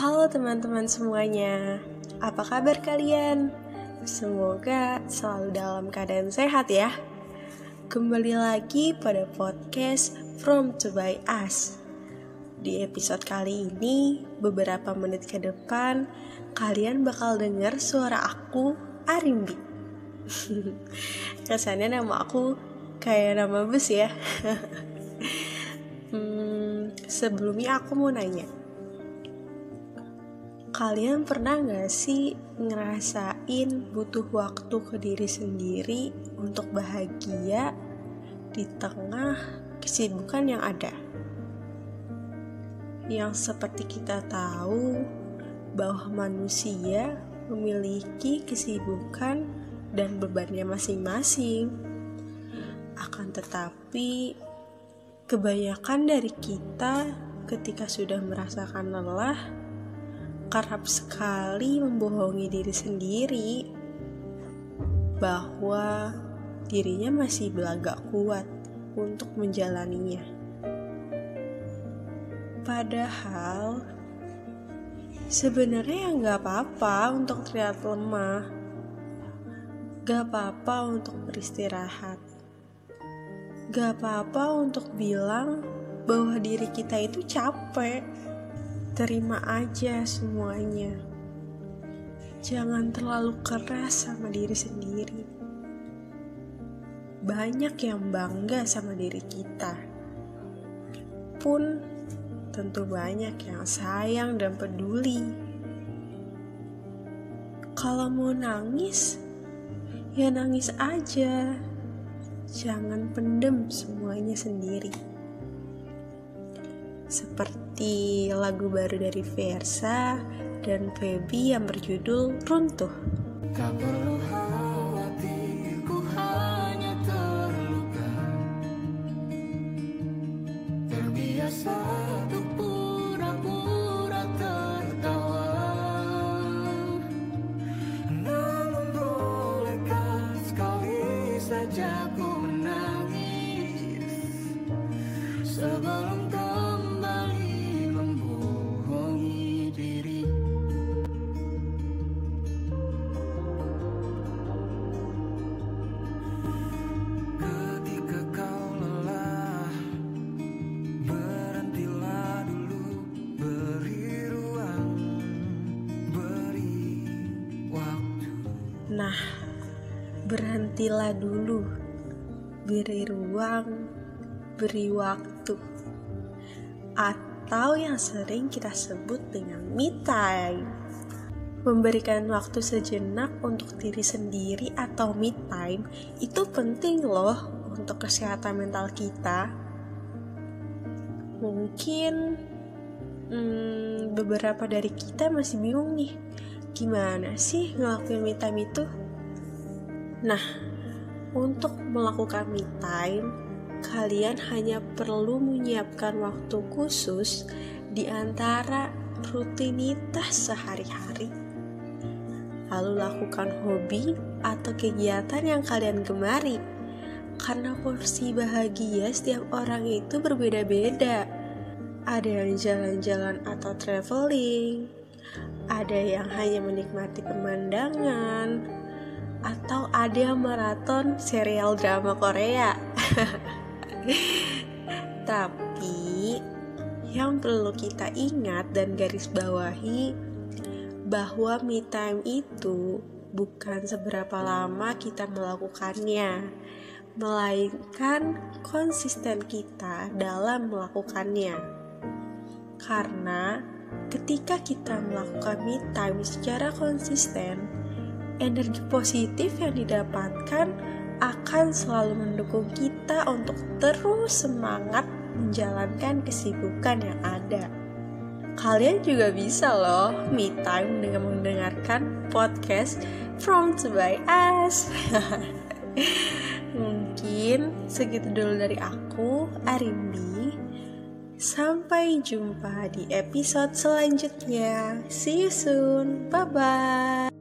Halo teman-teman semuanya, apa kabar kalian? Semoga selalu dalam keadaan sehat ya. Kembali lagi pada podcast From To By Us. Di episode kali ini, beberapa menit ke depan, kalian bakal dengar suara aku, Arimbi. Kesannya nama aku kayak nama bus ya. Sebelumnya aku mau nanya, kalian pernah gak sih ngerasain butuh waktu ke diri sendiri untuk bahagia di tengah kesibukan yang ada? Yang seperti kita tahu bahwa manusia memiliki kesibukan dan bebannya masing-masing. Akan tetapi, kebanyakan dari kita ketika sudah merasakan lelah, kerap sekali membohongi diri sendiri bahwa dirinya masih belaga kuat untuk menjalaninya. Padahal sebenarnya gak apa-apa untuk terlihat lemah, gak apa-apa untuk beristirahat, gak apa-apa untuk bilang bahwa diri kita itu capek. Terima aja semuanya. Jangan terlalu keras sama diri sendiri. Banyak yang bangga sama diri kita, pun tentu banyak yang sayang dan peduli. Kalau mau nangis, ya nangis aja. Jangan pendem semuanya sendiri. Seperti lagu baru dari Versa dan Feby yang berjudul Runtuh. Tak perlu khawatir, ku hanya terluka. Terbiasa untuk pura-pura tertawa. Namun bolehkah sekali saja ku menangis sebelum berhentilah dulu, beri ruang, beri waktu, atau yang sering kita sebut dengan me time. Memberikan waktu sejenak untuk diri sendiri atau me time itu penting loh untuk kesehatan mental kita. Mungkin beberapa dari kita masih bingung nih, gimana sih ngelakuin me time itu? Nah, untuk melakukan me time, kalian hanya perlu menyiapkan waktu khusus di antara rutinitas sehari-hari. Lalu lakukan hobi atau kegiatan yang kalian gemari, karena porsi bahagia setiap orang itu berbeda-beda. Ada yang jalan-jalan atau traveling, ada yang hanya menikmati pemandangan, atau ada maraton serial drama Korea. Tapi yang perlu kita ingat dan garis bawahi bahwa me time itu bukan seberapa lama kita melakukannya, melainkan konsisten kita dalam melakukannya. Karena ketika kita melakukan me time secara konsisten, energi positif yang didapatkan akan selalu mendukung kita untuk terus semangat menjalankan kesibukan yang ada. Kalian juga bisa loh me time dengan mendengarkan podcast From To By Us. Mungkin segitu dulu dari aku, Arimbi. Sampai jumpa di episode selanjutnya. See you soon. Bye-bye.